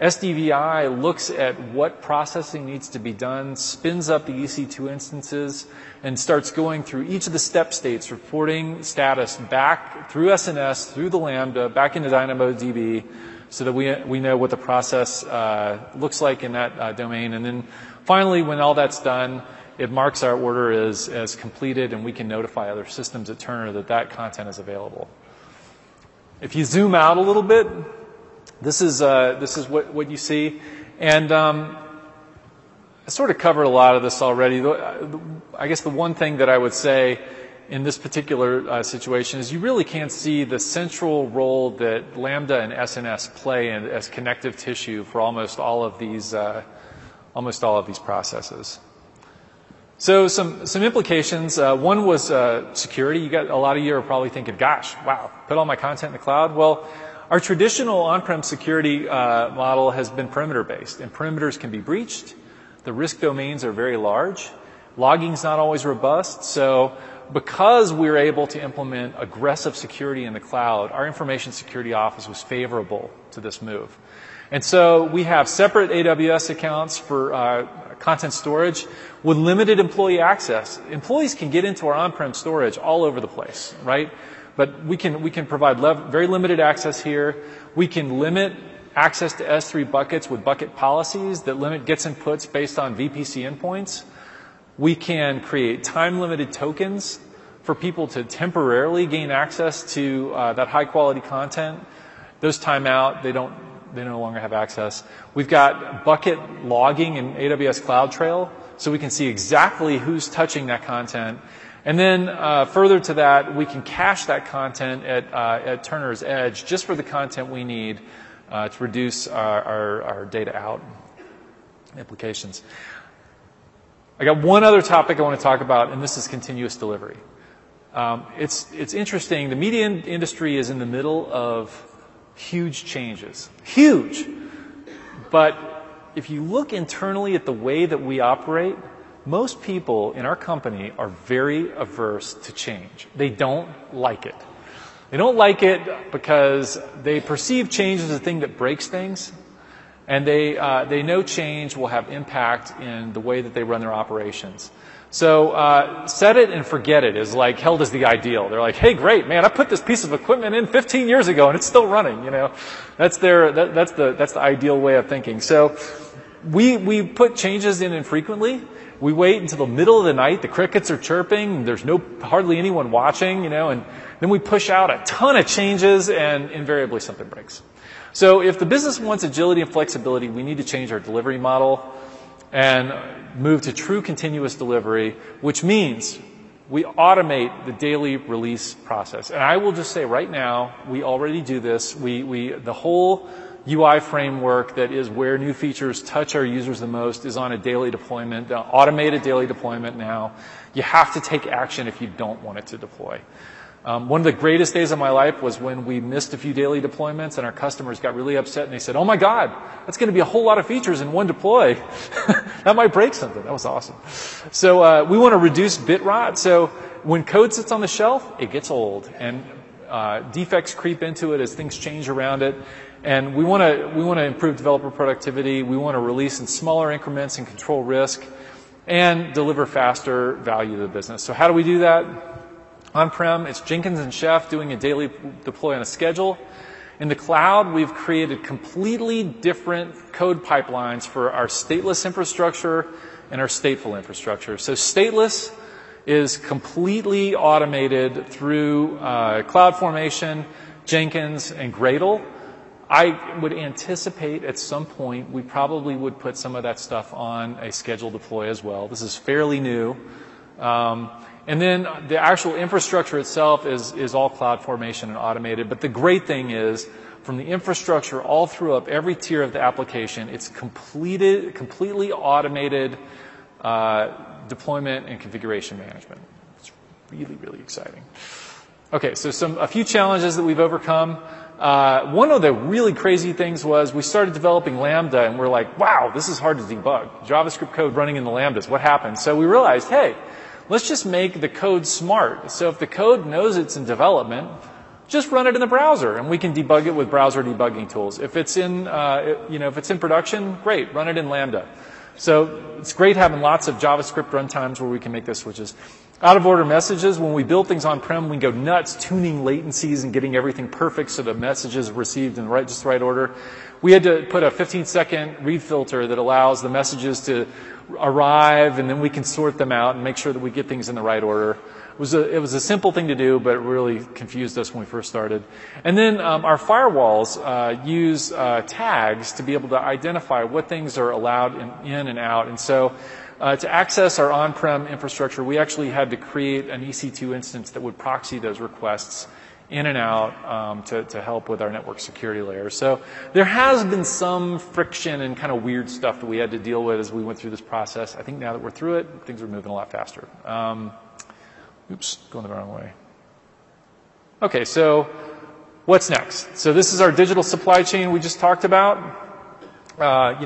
SDVI looks at what processing needs to be done, spins up the EC2 instances, and starts going through each of the step states, reporting status back through SNS, through the Lambda, back into DynamoDB, so that we know what the process looks like in that domain. And then finally, when all that's done, it marks our order as completed, and we can notify other systems at Turner that that content is available. If you zoom out a little bit, this is what you see, and I sort of covered a lot of this already. I guess the one thing that I would say in this particular situation is you really can't see the central role that Lambda and SNS play as connective tissue for almost all of these processes. So some implications. One was security. You got a lot of you are probably thinking, "Gosh, wow, put all my content in the cloud." Well, our traditional on-prem security model has been perimeter-based, and perimeters can be breached. The risk domains are very large. Logging's not always robust. So because we were able to implement aggressive security in the cloud, our information security office was favorable to this move. And so we have separate AWS accounts for content storage with limited employee access. Employees can get into our on-prem storage all over the place, right? But we can provide very limited access here. We can limit access to S3 buckets with bucket policies that limit gets and puts based on VPC endpoints. We can create time-limited tokens for people to temporarily gain access to that high-quality content. Those time out, they no longer have access. We've got bucket logging in AWS CloudTrail, so we can see exactly who's touching that content. And then further to that, we can cache that content at Turner's Edge just for the content we need to reduce our data out implications. I got one other topic I want to talk about, and this is continuous delivery. It's interesting. The media industry is in the middle of huge changes. Huge! But if you look internally at the way that we operate, most people in our company are very averse to change. They don't like it. They don't like it because they perceive change as a thing that breaks things, and they know change will have impact in the way that they run their operations. So set it and forget it is like held as the ideal. They're like, hey, great, man, I put this piece of equipment in 15 years ago and it's still running. You know, that's the ideal way of thinking. So we put changes in infrequently. We wait until the middle of the night. The crickets are chirping. There's hardly anyone watching, you know, and then we push out a ton of changes and invariably something breaks. So if the business wants agility and flexibility, we need to change our delivery model and move to true continuous delivery, which means we automate the daily release process. And I will just say right now, we already do this. The whole UI framework that is where new features touch our users the most is on a daily deployment, automated daily deployment now. You have to take action if you don't want it to deploy. One of the greatest days of my life was when we missed a few daily deployments and our customers got really upset and they said, oh my God, that's going to be a whole lot of features in one deploy. That might break something. That was awesome. So we want to reduce bit rot. So when code sits on the shelf, it gets old and defects creep into it as things change around it. And we want to improve developer productivity. We want to release in smaller increments and control risk and deliver faster value to the business. So how do we do that? On-prem, it's Jenkins and Chef doing a daily deploy on a schedule. In the cloud, we've created completely different code pipelines for our stateless infrastructure and our stateful infrastructure. So stateless is completely automated through CloudFormation, Jenkins, and Gradle. I would anticipate at some point we probably would put some of that stuff on a scheduled deploy as well. This is fairly new. And then the actual infrastructure itself is all CloudFormation and automated. But the great thing is, from the infrastructure all through up every tier of the application, it's completely automated deployment and configuration management. It's really, really exciting. Okay, so a few challenges that we've overcome. One of the really crazy things was we started developing Lambda, and we're like, wow, this is hard to debug. JavaScript code running in the Lambdas, what happened? So we realized, hey, let's just make the code smart. So if the code knows it's in development, just run it in the browser, and we can debug it with browser debugging tools. If it's in, if it's in production, great, run it in Lambda. So it's great having lots of JavaScript runtimes where we can make those switches. Out-of-order messages, when we build things on-prem, we go nuts tuning latencies and getting everything perfect so the messages are received in just the right order. We had to put a 15-second read filter that allows the messages to arrive, and then we can sort them out and make sure that we get things in the right order. It was a simple thing to do, but it really confused us when we first started. And then our firewalls use tags to be able to identify what things are allowed in and out. And so to access our on-prem infrastructure, we actually had to create an EC2 instance that would proxy those requests in and out to help with our network security layer. So there has been some friction and kind of weird stuff that we had to deal with as we went through this process. I think now that we're through it, things are moving a lot faster. Oops, going the wrong way. Okay, so what's next? So this is our digital supply chain we just talked about. Our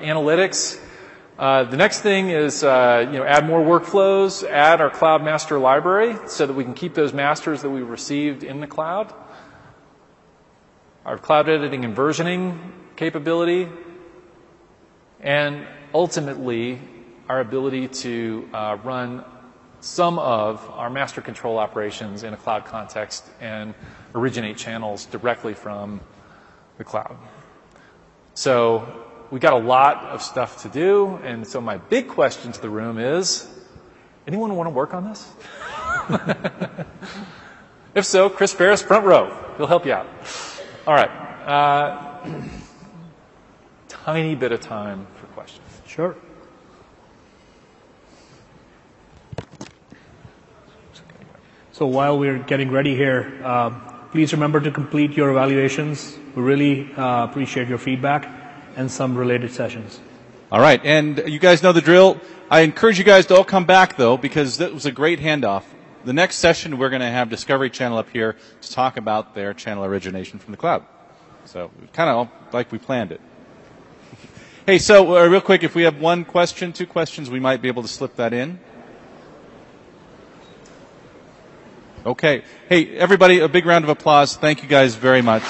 analytics. The next thing is add more workflows, add our cloud master library so that we can keep those masters that we received in the cloud. Our cloud editing and versioning capability, and ultimately our ability to run some of our master control operations in a cloud context and originate channels directly from the cloud. So we got a lot of stuff to do, and so my big question to the room is, anyone want to work on this? If so, Chris Ferris, front row. He'll help you out. All right. Tiny bit of time for questions. Sure. So while we're getting ready here, please remember to complete your evaluations. We really appreciate your feedback and some related sessions. All right, and you guys know the drill. I encourage you guys to all come back, though, because that was a great handoff. The next session, we're going to have Discovery Channel up here to talk about their channel origination from the cloud. So kind of like we planned it. Hey, so real quick, if we have one question, two questions, we might be able to slip that in. Okay. Hey, everybody, a big round of applause. Thank you guys very much.